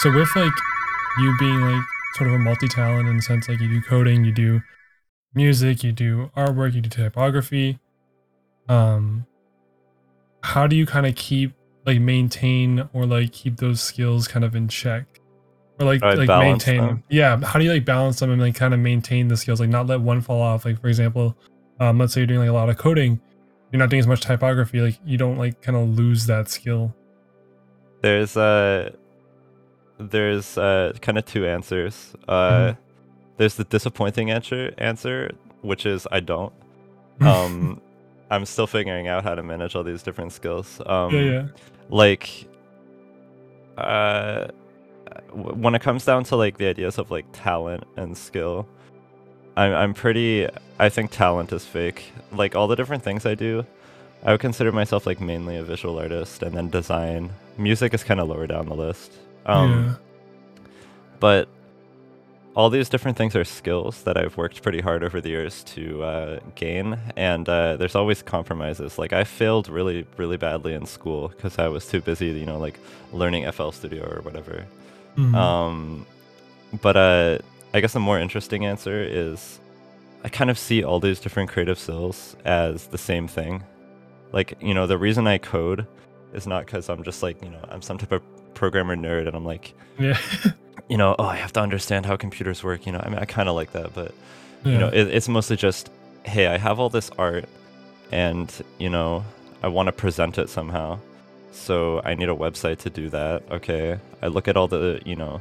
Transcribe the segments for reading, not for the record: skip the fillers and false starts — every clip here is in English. So with like you being like sort of a multi-talent in the sense like you do coding, you do music, you do artwork, you do typography, how do you kind of keep like maintain or like keep those skills kind of in check, or like maintain them? Yeah, how do you like balance them and like kind of maintain the skills, like not let one fall off? Like for example, let's say you're doing like a lot of coding, you're not doing as much typography, like you don't like kind of lose that skill. There's kind of two answers. Mm-hmm. There's the disappointing answer, which is I don't. I'm still figuring out how to manage all these different skills. When it comes down to like the ideas of like talent and skill, I think talent is fake. Like all the different things I do, I would consider myself like mainly a visual artist, and then design. Music is kind of lower down the list. But all these different things are skills that I've worked pretty hard over the years to gain, and there's always compromises. Like I failed really, really badly in school because I was too busy, you know, like learning FL Studio or whatever. Mm-hmm. But I guess the more interesting answer is I kind of see all these different creative skills as the same thing. Like, you know, the reason I code is not because I'm just like, you know, I'm some type of programmer nerd and I'm like, yeah. You know, oh, I have to understand how computers work. You know, I mean, I kind of like that, but yeah. You know, it's mostly just, hey, I have all this art, and you know, I want to present it somehow. So I need a website to do that. Okay, I look at all the, you know,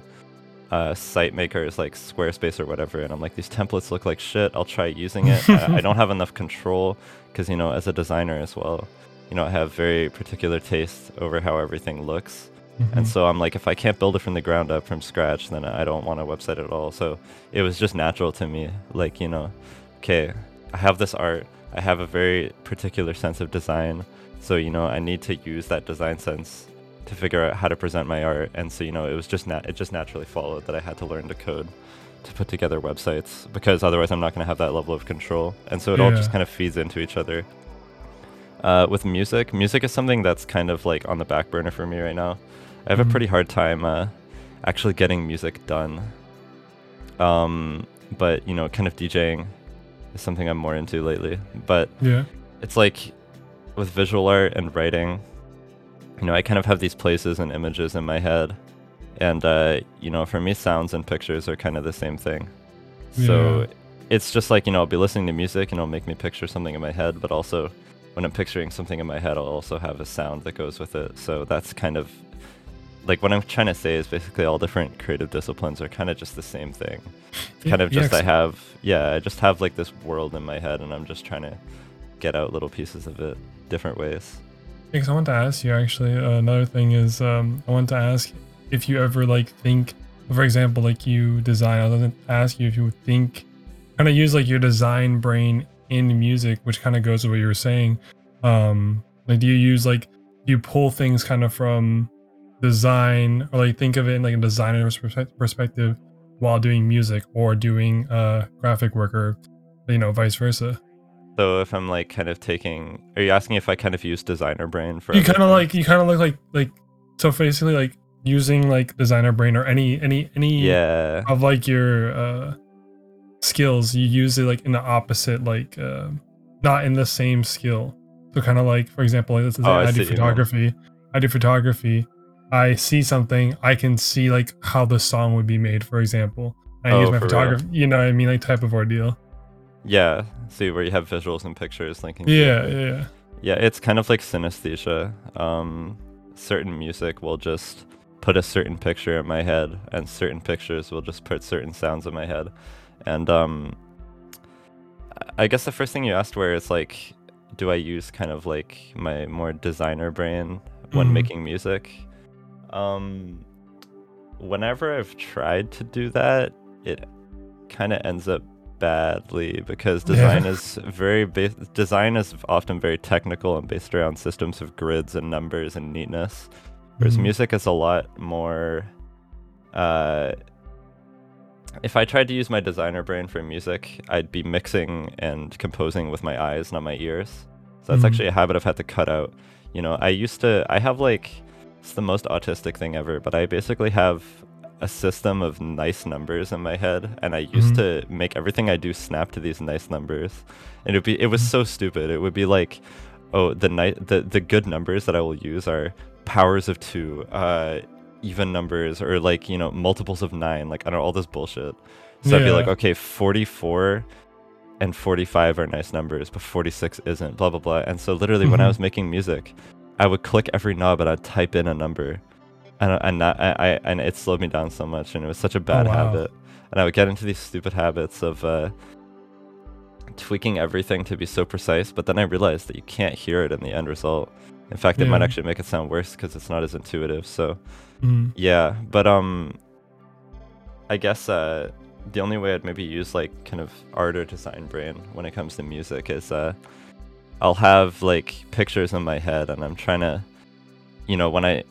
site makers like Squarespace or whatever, and I'm like, these templates look like shit. I'll try using it. I don't have enough control because, you know, as a designer as well, you know, I have very particular taste over how everything looks. Mm-hmm. And so I'm like, if I can't build it from the ground up, from scratch, then I don't want a website at all. So it was just natural to me. Like, you know, okay, I have this art. I have a very particular sense of design. So, you know, I need to use that design sense to figure out how to present my art. And so, you know, it was just it just naturally followed that I had to learn to code to put together websites, because otherwise I'm not going to have that level of control. And so it all just kind of feeds into each other. With music is something that's kind of like on the back burner for me right now. I have a pretty hard time actually getting music done. But, you know, kind of DJing is something I'm more into lately. But it's like with visual art and writing, you know, I kind of have these places and images in my head. And, you know, for me, sounds and pictures are kind of the same thing. Yeah. So it's just like, you know, I'll be listening to music and it'll make me picture something in my head. But also when I'm picturing something in my head, I'll also have a sound that goes with it. So that's kind of... like what I'm trying to say is basically all different creative disciplines are kind of just the same thing. It's kind of just I just have like this world in my head, and I'm just trying to get out little pieces of it different ways. Because I want to ask you actually another thing is I want to ask if you ever like think, for example, like you design. I was going to ask you if you would think, kind of use like your design brain in music, which kind of goes with what you were saying. Like do you use like you pull things kind of from design, or like think of it in like a designer's perspective while doing music or doing graphic work, or you know, vice versa? So if I'm like kind of taking, are you asking if I kind of use designer brain for you kind of look like so basically like using like designer brain or any of like your skills, you use it like in the opposite, like not in the same skill. So kind of like, for example, like this is I do photography. I see something, I can see like how the song would be made, for example. I use my photography, you know what I mean, like type of ordeal. Yeah, see where you have visuals and pictures linking. Yeah, it's kind of like synesthesia. Certain music will just put a certain picture in my head, and certain pictures will just put certain sounds in my head. And I guess the first thing you asked where it's like, do I use kind of like my more designer brain when making music? Whenever I've tried to do that, it kind of ends up badly, because design is very design is often very technical and based around systems of grids and numbers and neatness, whereas music is a lot more if I tried to use my designer brain for music, I'd be mixing and composing with my eyes, not my ears. So that's actually a habit I've had to cut out. You know, I have like, it's the most autistic thing ever, but I basically have a system of nice numbers in my head, and I used to make everything I do snap to these nice numbers, and it was so stupid. It would be like, oh, the good numbers that I will use are powers of 2, even numbers, or like, you know, multiples of 9, like, I don't know, all this bullshit. So I'd be like, okay, 44 and 45 are nice numbers, but 46 isn't, blah blah blah. And so literally when I was making music, I would click every knob and I'd type in a number, and it slowed me down so much, and it was such a bad habit. And I would get into these stupid habits of tweaking everything to be so precise, but then I realized that you can't hear it in the end result. In fact, it might actually make it sound worse because it's not as intuitive. So I guess the only way I'd maybe use like kind of art or design brain when it comes to music is I'll have like pictures in my head, and I'm trying to, you know, when I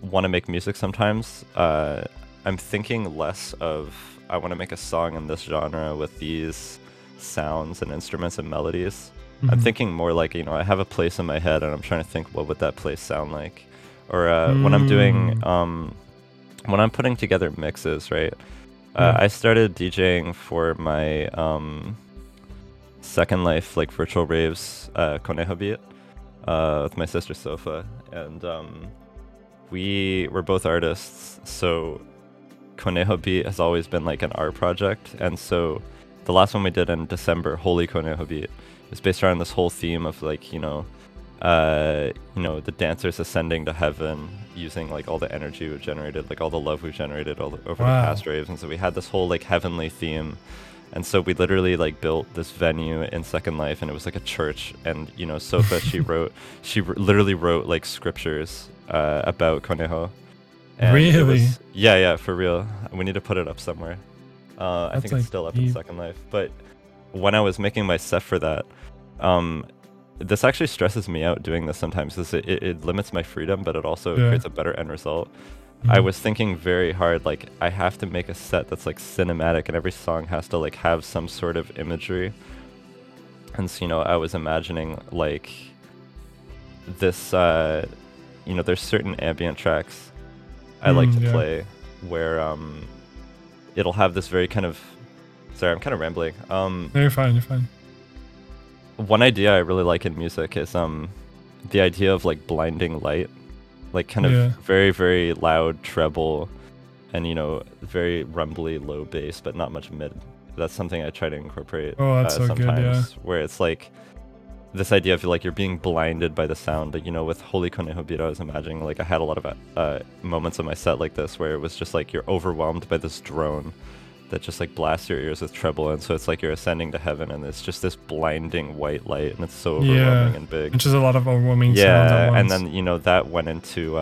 want to make music, sometimes I'm thinking less of I want to make a song in this genre with these sounds and instruments and melodies. I'm thinking more like, you know, I have a place in my head, and I'm trying to think, what would that place sound like? Or when I'm doing when I'm putting together mixes, right? I started DJing for my Second Life, like, virtual raves, Conejo Beat, with my sister Sofa, and we were both artists, so Conejo Beat has always been like an art project. And so the last one we did in December, Holy Conejo Beat, is based around this whole theme of, like, you know, the dancers ascending to heaven using like all the energy we've generated, like all the love we've generated over the past raves. And so we had this whole like heavenly theme. And so we literally like built this venue in Second Life, and it was like a church. And, you know, Sofa, she literally wrote like scriptures about Conejo. And really? Was, yeah, for real. We need to put it up somewhere. I think like it's still up in Second Life. But when I was making my set for that, this actually stresses me out doing this sometimes, because it limits my freedom, but it also creates a better end result. I was thinking very hard, like, I have to make a set that's like cinematic, and every song has to like have some sort of imagery. And so, you know, I was imagining like this, you know, there's certain ambient tracks I like to play where it'll have this very kind of, sorry, I'm kind of rambling. No, you're fine. One idea I really like in music is the idea of like blinding light, like kind of very, very loud treble, and, you know, very rumbly low bass, but not much mid. That's something I try to incorporate so sometimes, good, where it's like this idea of like you're being blinded by the sound. But, you know, with Holy Konehobida, I was imagining, like, I had a lot of moments on my set like this where it was just like you're overwhelmed by this drone that just like blasts your ears with treble, and so it's like you're ascending to heaven, and it's just this blinding white light, and it's so overwhelming and big. Which is a lot of overwhelming sounds at once. And then, you know, that went into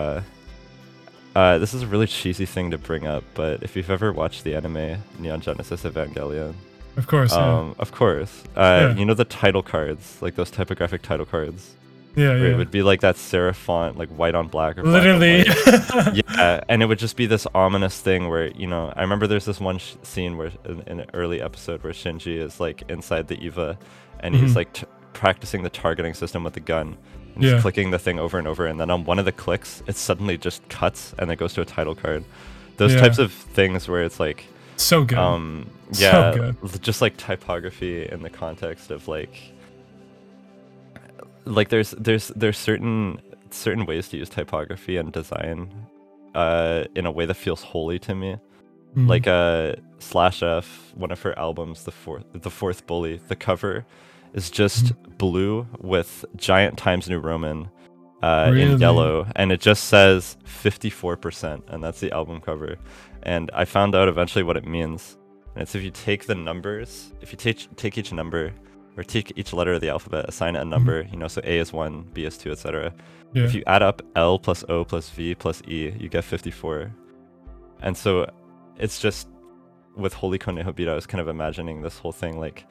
this is a really cheesy thing to bring up, but if you've ever watched the anime Neon Genesis Evangelion, of course, you know, the title cards, like those typographic title cards. It would be like that serif font, like white on black, or literally black on white. And it would just be this ominous thing where, you know, I remember there's this one scene where in an early episode where Shinji is like inside the Eva, and he's like practicing the targeting system with the gun, and he's clicking the thing over and over, and then on one of the clicks it suddenly just cuts and it goes to a title card. Those types of things where it's like so good, so good. Just like typography in the context of like there's certain ways to use typography and design in a way that feels holy to me. Like Slash F, one of her albums, the fourth Bully, the cover is just blue with giant Times New Roman in yellow, and it just says 54%, and that's the album cover. And I found out eventually what it means, and it's if you take the numbers, if you take each number, or take each letter of the alphabet, assign a number, you know, so A is 1, B is 2, etc. If you add up L plus O plus V plus E, you get 54. And so it's just, with Holy Konehobida, I was kind of imagining this whole thing, like,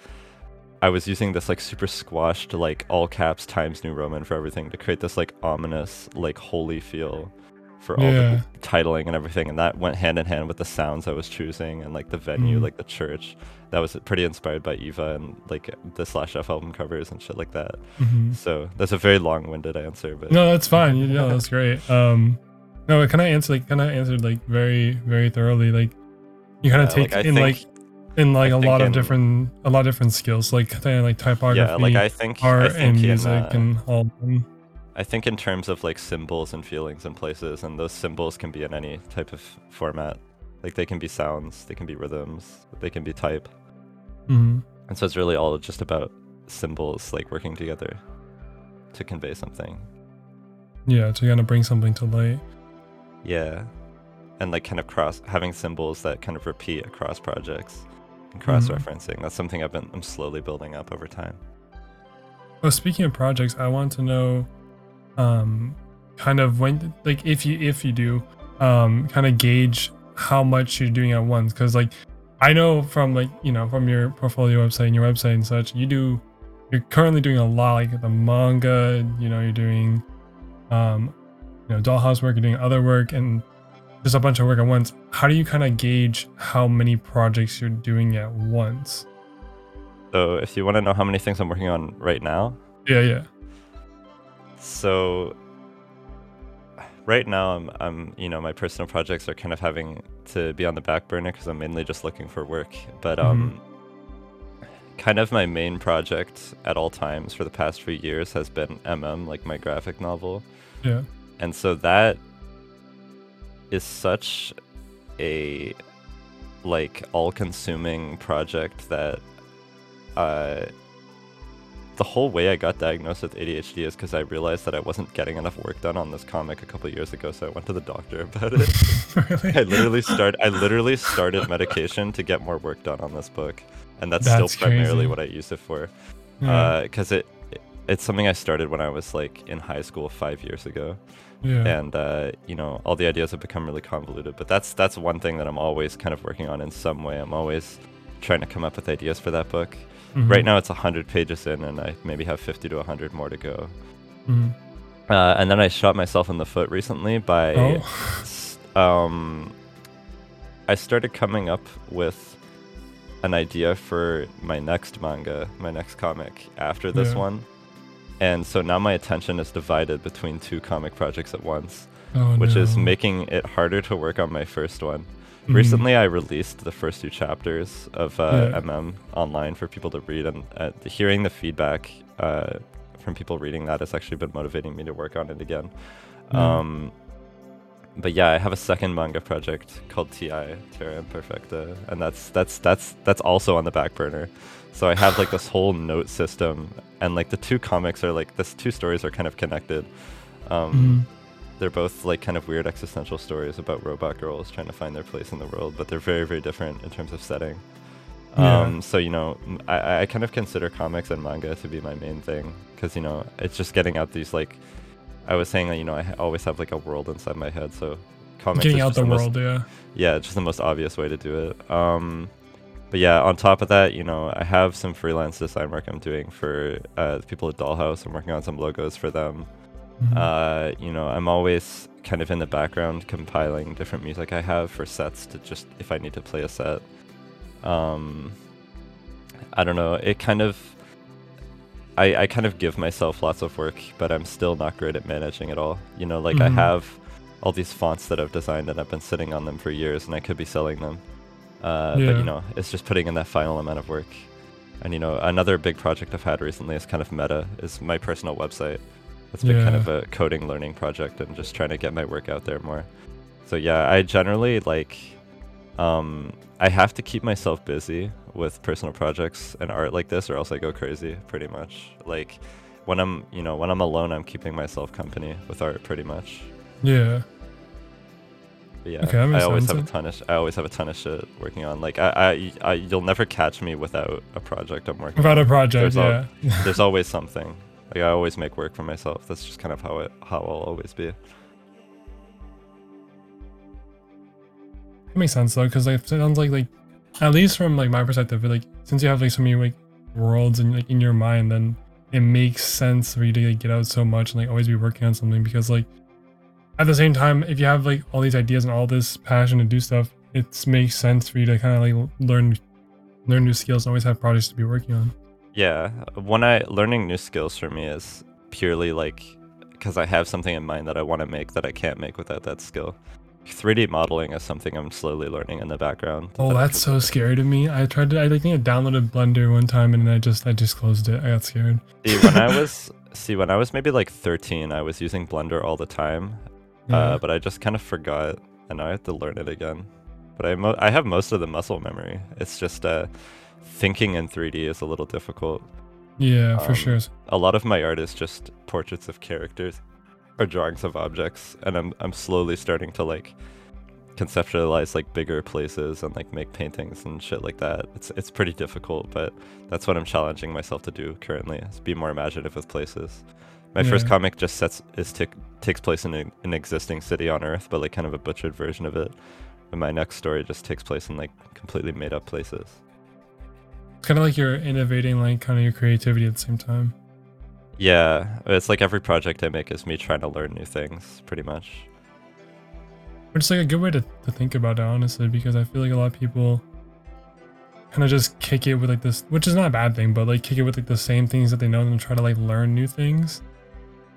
I was using this, like, super squashed, like, all caps Times New Roman for everything to create this, like, ominous, like, holy feel for all the titling and everything. And that went hand in hand with the sounds I was choosing, and like the venue, like the church. That was pretty inspired by Eva and like the Slash F album covers and shit like that. So that's a very long-winded answer, but no, that's fine. You know, that's great. No, can I answer like very thoroughly. Like you kind of take like, a lot of different skills, like typography, art, and music, and all of them. I think in terms of like symbols and feelings and places, and those symbols can be in any type of format. Like they can be sounds, they can be rhythms, they can be type. Mm-hmm. And so it's really all just about symbols like working together to convey something. Yeah, to kind of bring something to light. Yeah. And like kind of having symbols that kind of repeat across projects and cross-referencing. Mm-hmm. That's something I'm slowly building up over time. Well, speaking of projects, I want to know kind of when, like if you do, kind of gauge how much you're doing at once. Because like I know from like, you know, from your portfolio website and your website and such, you're currently doing a lot, like the manga, you know, you're doing you know, dollhouse work, you're doing other work, and just a bunch of work at once. How do you kind of gauge how many projects you're doing at once? So if you want to know how many things I'm working on right now, yeah. So right now I'm you know, my personal projects are kind of having to be on the back burner because I'm mainly just looking for work. But kind of my main project at all times for the past few years has been MM, like my graphic novel. Yeah. And so that is such a like all-consuming project that the whole way I got diagnosed with ADHD is because I realized that I wasn't getting enough work done on this comic a couple years ago, so I went to the doctor about it. Really? I literally started medication to get more work done on this book, and that's still primarily crazy. What I use it for, because it's something I started when I was like in high school 5 years ago. Yeah. And you know, all the ideas have become really convoluted, but that's one thing that I'm always kind of working on in some way. I'm always trying to come up with ideas for that book. Mm-hmm. Right now it's 100 pages in, and I maybe have 50 to 100 more to go. Mm-hmm. And then I shot myself in the foot recently by I started coming up with an idea for my next comic after this one. And so now my attention is divided between two comic projects at once, is making it harder to work on my first one. Mm-hmm. Recently, I released the first two chapters of MM online for people to read, and hearing the feedback from people reading that has actually been motivating me to work on it again. Mm-hmm. But yeah, I have a second manga project called Ti Terra Impecta, and that's also on the back burner. So I have like this whole note system, and like the two comics are like these two stories are kind of connected. They're both like kind of weird existential stories about robot girls trying to find their place in the world, but they're very, very different in terms of setting. So, you know, I kind of consider comics and manga to be my main thing because, you know, it's just getting out these, like I was saying, that, you know, I always have like a world inside my head. So comics getting out the world. Yeah. Just the most obvious way to do it. But yeah, on top of that, you know, I have some freelance design work I'm doing for the people at Dollhouse. I'm working on some logos for them. You know, I'm always kind of in the background compiling different music I have for sets to just if I need to play a set. I don't know, it kind of I kind of give myself lots of work, but I'm still not great at managing at all. You know, like I have all these fonts that I've designed and I've been sitting on them for years, and I could be selling them. But you know, it's just putting in that final amount of work. And you know, another big project I've had recently is kind of meta, is my personal website. It's been kind of a coding learning project and just trying to get my work out there more. So yeah, I generally like, I have to keep myself busy with personal projects and art like this, or else I go crazy pretty much. Like when I'm, you know, when I'm alone, I'm keeping myself company with art pretty much. Yeah. But yeah. Okay, I always have a ton of shit working on. Like I you'll never catch me without a project I'm working on. There's always something. Like I always make work for myself. That's just kind of how I'll always be. It makes sense though, because like, it sounds like at least from like my perspective, like since you have like so many like worlds and like in your mind, then it makes sense for you to like, get out so much and like always be working on something. Because like at the same time, if you have like all these ideas and all this passion to do stuff, it makes sense for you to kind of like learn new skills, and always have projects to be working on. Yeah, learning new skills for me is purely like because I have something in mind that I want to make that I can't make without that skill. 3D modeling is something I'm slowly learning in the background. Oh, that's so scary to me. I think I downloaded Blender one time and I just closed it. I got scared. When I was maybe like 13, I was using Blender all the time, but I just kind of forgot, and now I have to learn it again. But I have most of the muscle memory. It's just thinking in 3D is a little difficult. Yeah, for sure. A lot of my art is just portraits of characters or drawings of objects, and I'm slowly starting to like conceptualize like bigger places and like make paintings and shit like that. It's pretty difficult, but that's what I'm challenging myself to do currently, is be more imaginative with places. My first comic just takes place in an existing city on Earth, but like kind of a butchered version of it. And my next story just takes place in like completely made up places. It's kind of like you're innovating like kind of your creativity at the same time. Yeah, it's like every project I make is me trying to learn new things, pretty much. It's like a good way to think about it, honestly, because I feel like a lot of people kind of just kick it with like this, which is not a bad thing, but like kick it with like the same things that they know and try to like learn new things.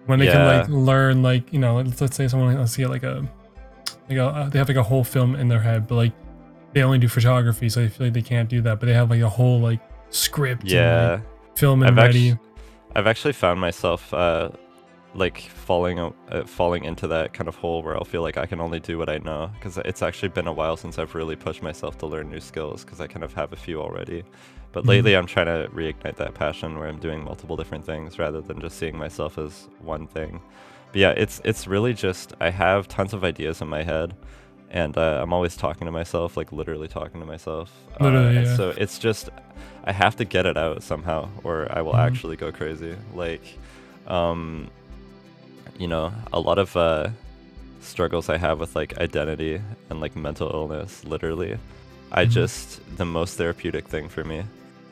When they can like learn like, you know, let's say someone, let's see like a they have like a whole film in their head, but like they only do photography, so I feel like they can't do that, but they have like a whole like script and like, film and ready. I've actually found myself like falling into that kind of hole where I'll feel like I can only do what I know, because it's actually been a while since I've really pushed myself to learn new skills, because I kind of have a few already. But lately I'm trying to reignite that passion where I'm doing multiple different things rather than just seeing myself as one thing. But yeah, it's really just, I have tons of ideas in my head, and I'm always talking to myself, like literally talking to myself. So it's just, I have to get it out somehow, or I will actually go crazy. Like, you know, a lot of struggles I have with like identity and like mental illness, literally, I just, the most therapeutic thing for me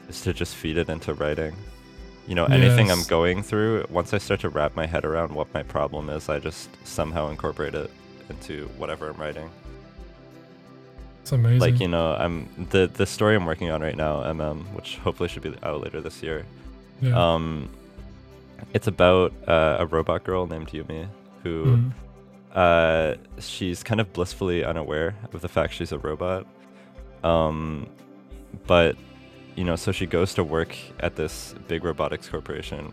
is to just feed it into writing. You know, anything I'm going through, once I start to wrap my head around what my problem is, I just somehow incorporate it into whatever I'm writing. It's amazing. Like, you know, the story I'm working on right now, MM, which hopefully should be out later this year. Yeah. It's about a robot girl named Yumi who she's kind of blissfully unaware of the fact she's a robot. But you know, so she goes to work at this big robotics corporation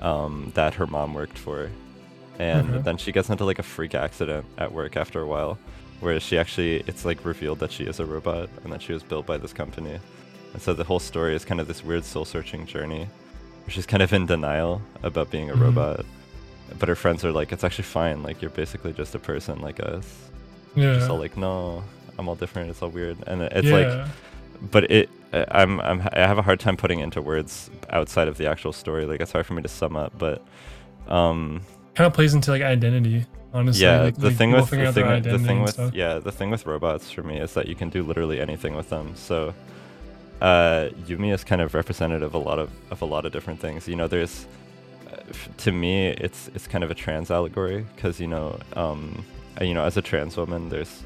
that her mom worked for, and then she gets into like a freak accident at work after a while, where she actually, it's like revealed that she is a robot and that she was built by this company. And so the whole story is kind of this weird soul-searching journey where she's kind of in denial about being a robot, but her friends are like, it's actually fine, like you're basically just a person like us. She's all like, no, I'm all different, it's all weird. And it's like, but I have a hard time putting it into words outside of the actual story. Like, it's hard for me to sum up, but kind of plays into like identity, honestly. Yeah, like, the thing with robots for me is that you can do literally anything with them. So Yumi is kind of representative of a lot of different things. You know, there's, to me, it's kind of a trans allegory, because you know, as a trans woman, there's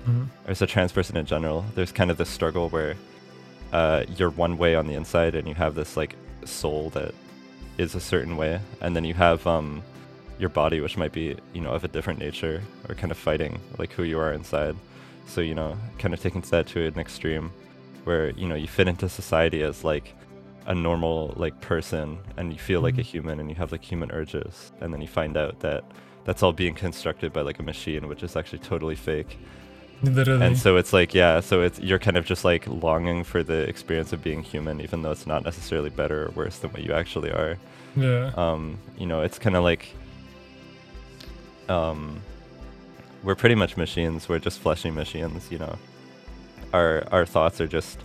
a trans person in general, there's kind of this struggle where you're one way on the inside, and you have this like soul that is a certain way, and then you have your body, which might be, you know, of a different nature, or kind of fighting like who you are inside. So, you know, kind of taking that to an extreme where, you know, you fit into society as like a normal like person, and you feel like a human, and you have like human urges, and then you find out that that's all being constructed by like a machine, which is actually totally fake. Literally. And so it's like, yeah, so it's, you're kind of just like longing for the experience of being human, even though it's not necessarily better or worse than what you actually are. Yeah. You know, it's kind of like, we're pretty much machines, we're just fleshy machines, you know. Our thoughts are just,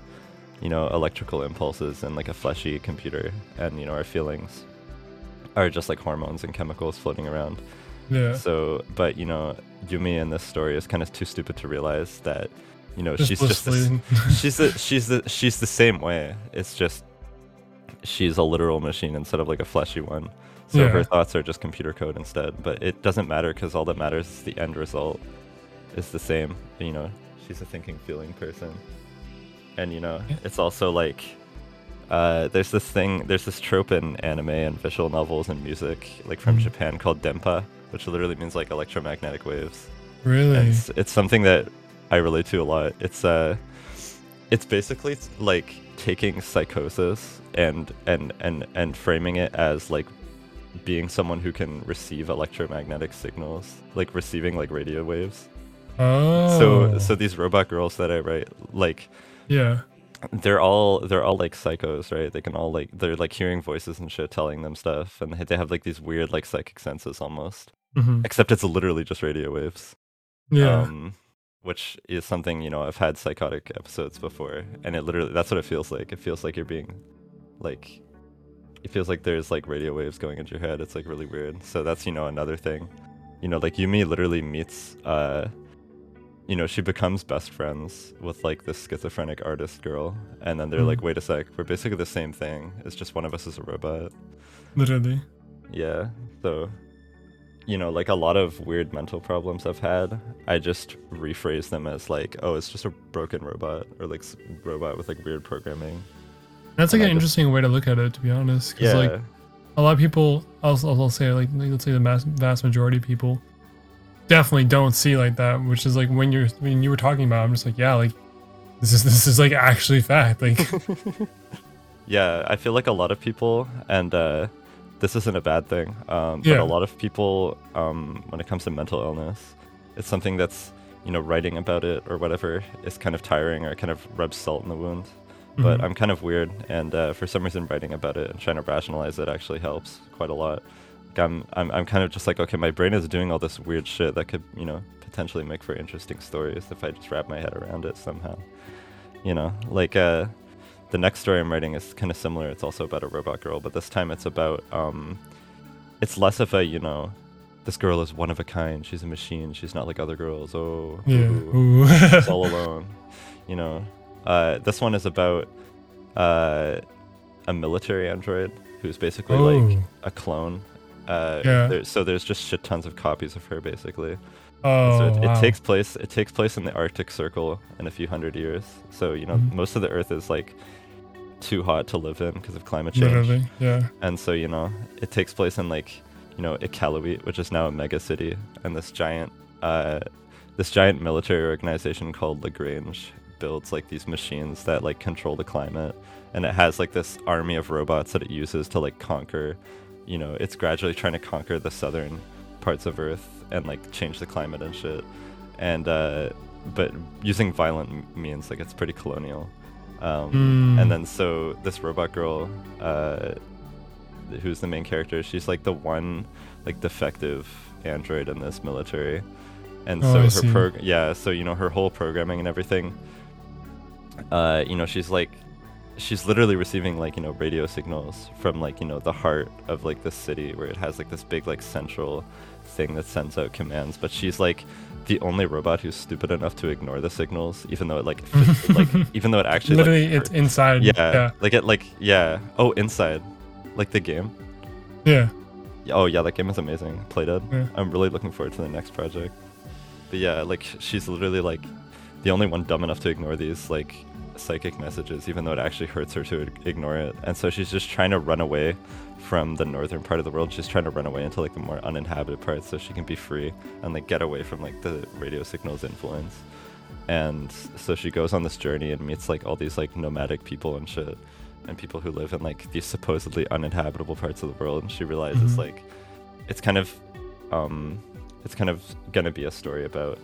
you know, electrical impulses and like a fleshy computer, and you know, our feelings are just like hormones and chemicals floating around. Yeah. So, but you know, Yumi in this story is kind of too stupid to realize that, you know, she's the same way. It's just, she's a literal machine instead of like a fleshy one. So her thoughts are just computer code instead, but it doesn't matter, because all that matters is the end result is the same. You know, she's a thinking, feeling person. And, you know, it's also like, there's this trope in anime and visual novels and music, like from Japan, called dempa, which literally means like electromagnetic waves. Really? And it's something that I relate to a lot. It's basically like taking psychosis and framing it as like being someone who can receive electromagnetic signals, like receiving like radio waves. Oh. So these robot girls that I write, like, yeah, they're all like psychos, right? They can all like, they're like hearing voices and shit telling them stuff, and they have like these weird like psychic senses almost. Mm-hmm. Except it's literally just radio waves. Yeah. Which is something, you know, I've had psychotic episodes before, and it literally, that's what it feels like. It feels like you're being like, it feels like there's like radio waves going into your head. It's like really weird. So that's, you know, another thing, you know, like Yumi literally meets, you know, she becomes best friends with like this schizophrenic artist girl. And then they're like, wait a sec, we're basically the same thing. It's just one of us is a robot. Literally. Yeah. So, you know, like a lot of weird mental problems I've had, I just rephrase them as like, oh, it's just a broken robot, or like robot with like weird programming. That's like an interesting way to look at it, to be honest. Because like a lot of people, I'll say like let's say the vast majority of people definitely don't see like that, which is like when you were talking about it, I'm just like, yeah, like this is like actually fact. Like yeah, I feel like a lot of people, and this isn't a bad thing, but a lot of people, when it comes to mental illness, it's something that's, you know, writing about it or whatever is kind of tiring, or it kind of rubs salt in the wound. But I'm kind of weird, and for some reason writing about it and trying to rationalize it actually helps quite a lot. Like I'm kind of just like, okay, my brain is doing all this weird shit that could, you know, potentially make for interesting stories if I just wrap my head around it somehow. You know, like the next story I'm writing is kind of similar. It's also about a robot girl, but this time it's about, it's less of a, you know, this girl is one of a kind. She's a machine. She's not like other girls. Oh, yeah. She's all alone, you know. This one is about a military android who's basically like a clone. So there's just shit tons of copies of her, basically. It takes place in the Arctic Circle in a few hundred years. So, you know, most of the Earth is like too hot to live in because of climate change. Literally, yeah. And so, you know, it takes place in like, you know, Iqaluit, which is now a mega city, and this giant military organization called La Grange builds like these machines that like control the climate, and it has like this army of robots that it uses to like conquer, you know, it's gradually trying to conquer the southern parts of Earth and like change the climate and shit, and but using violent means, like it's pretty colonial. And then so this robot girl, who's the main character, she's like the one like defective android in this military, and so you know, her whole programming and everything, you know, she's literally receiving like, you know, radio signals from like, you know, the heart of like this city where it has like this big like central thing that sends out commands, but she's like the only robot who's stupid enough to ignore the signals, even though it like even though it actually literally like, it's inside. Yeah. Inside like the game. Yeah. Oh yeah, that game is amazing. Playdead. Yeah. I'm really looking forward to the next project. But yeah, like she's literally like the only one dumb enough to ignore these like psychic messages, even though it actually hurts her to ignore it. And so she's just trying to run away from the northern part of the world. She's trying to run away into like the more uninhabited parts so she can be free and like get away from like the radio signals influence. And so she goes on this journey and meets like all these like nomadic people and shit, and people who live in like these supposedly uninhabitable parts of the world. And she realizes like it's kind of gonna be a story about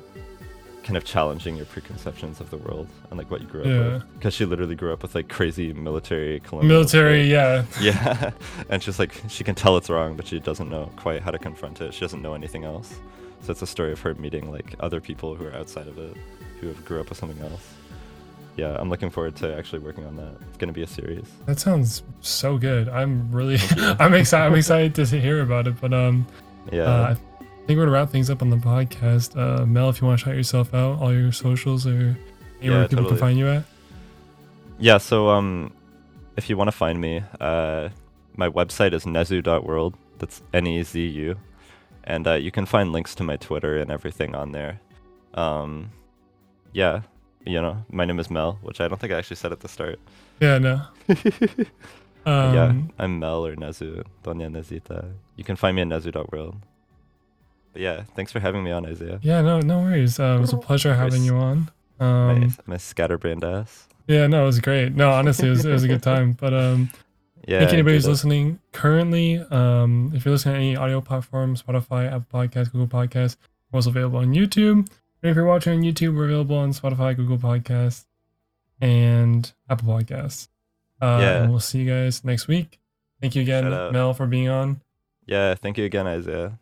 kind of challenging your preconceptions of the world and like what you grew up with, because she literally grew up with like crazy military yeah and she's like, she can tell it's wrong, but she doesn't know quite how to confront it. She doesn't know anything else. So it's a story of her meeting like other people who are outside of it, who have grew up with something else. Yeah, I'm looking forward to actually working on that. It's gonna be a series. That sounds so good. I'm really I'm excited to hear about it. But I think we're gonna wrap things up on the podcast. Mel, if you want to shout yourself out, all your socials, or anywhere people can find you at. Yeah, so if you want to find me, my website is nezu.world. That's N-E-Z-U, and you can find links to my Twitter and everything on there. Yeah, you know, my name is Mel, which I don't think I actually said at the start. Yeah, no. Yeah, I'm Mel or Nezu, Doña Nezita. You can find me at nezu.world. But yeah, thanks for having me on, Isaiah. Yeah, no worries. It was a pleasure having you on. My scatterbrained ass. Yeah, no, it was great. No, honestly, it was a good time. But yeah, I think anybody who's listening currently, if you're listening to any audio platform, Spotify, Apple Podcasts, Google Podcasts, we're also available on YouTube. And if you're watching on YouTube, we're available on Spotify, Google Podcasts, and Apple Podcasts. And we'll see you guys next week. Thank you again, Mel, for being on. Yeah, thank you again, Isaiah.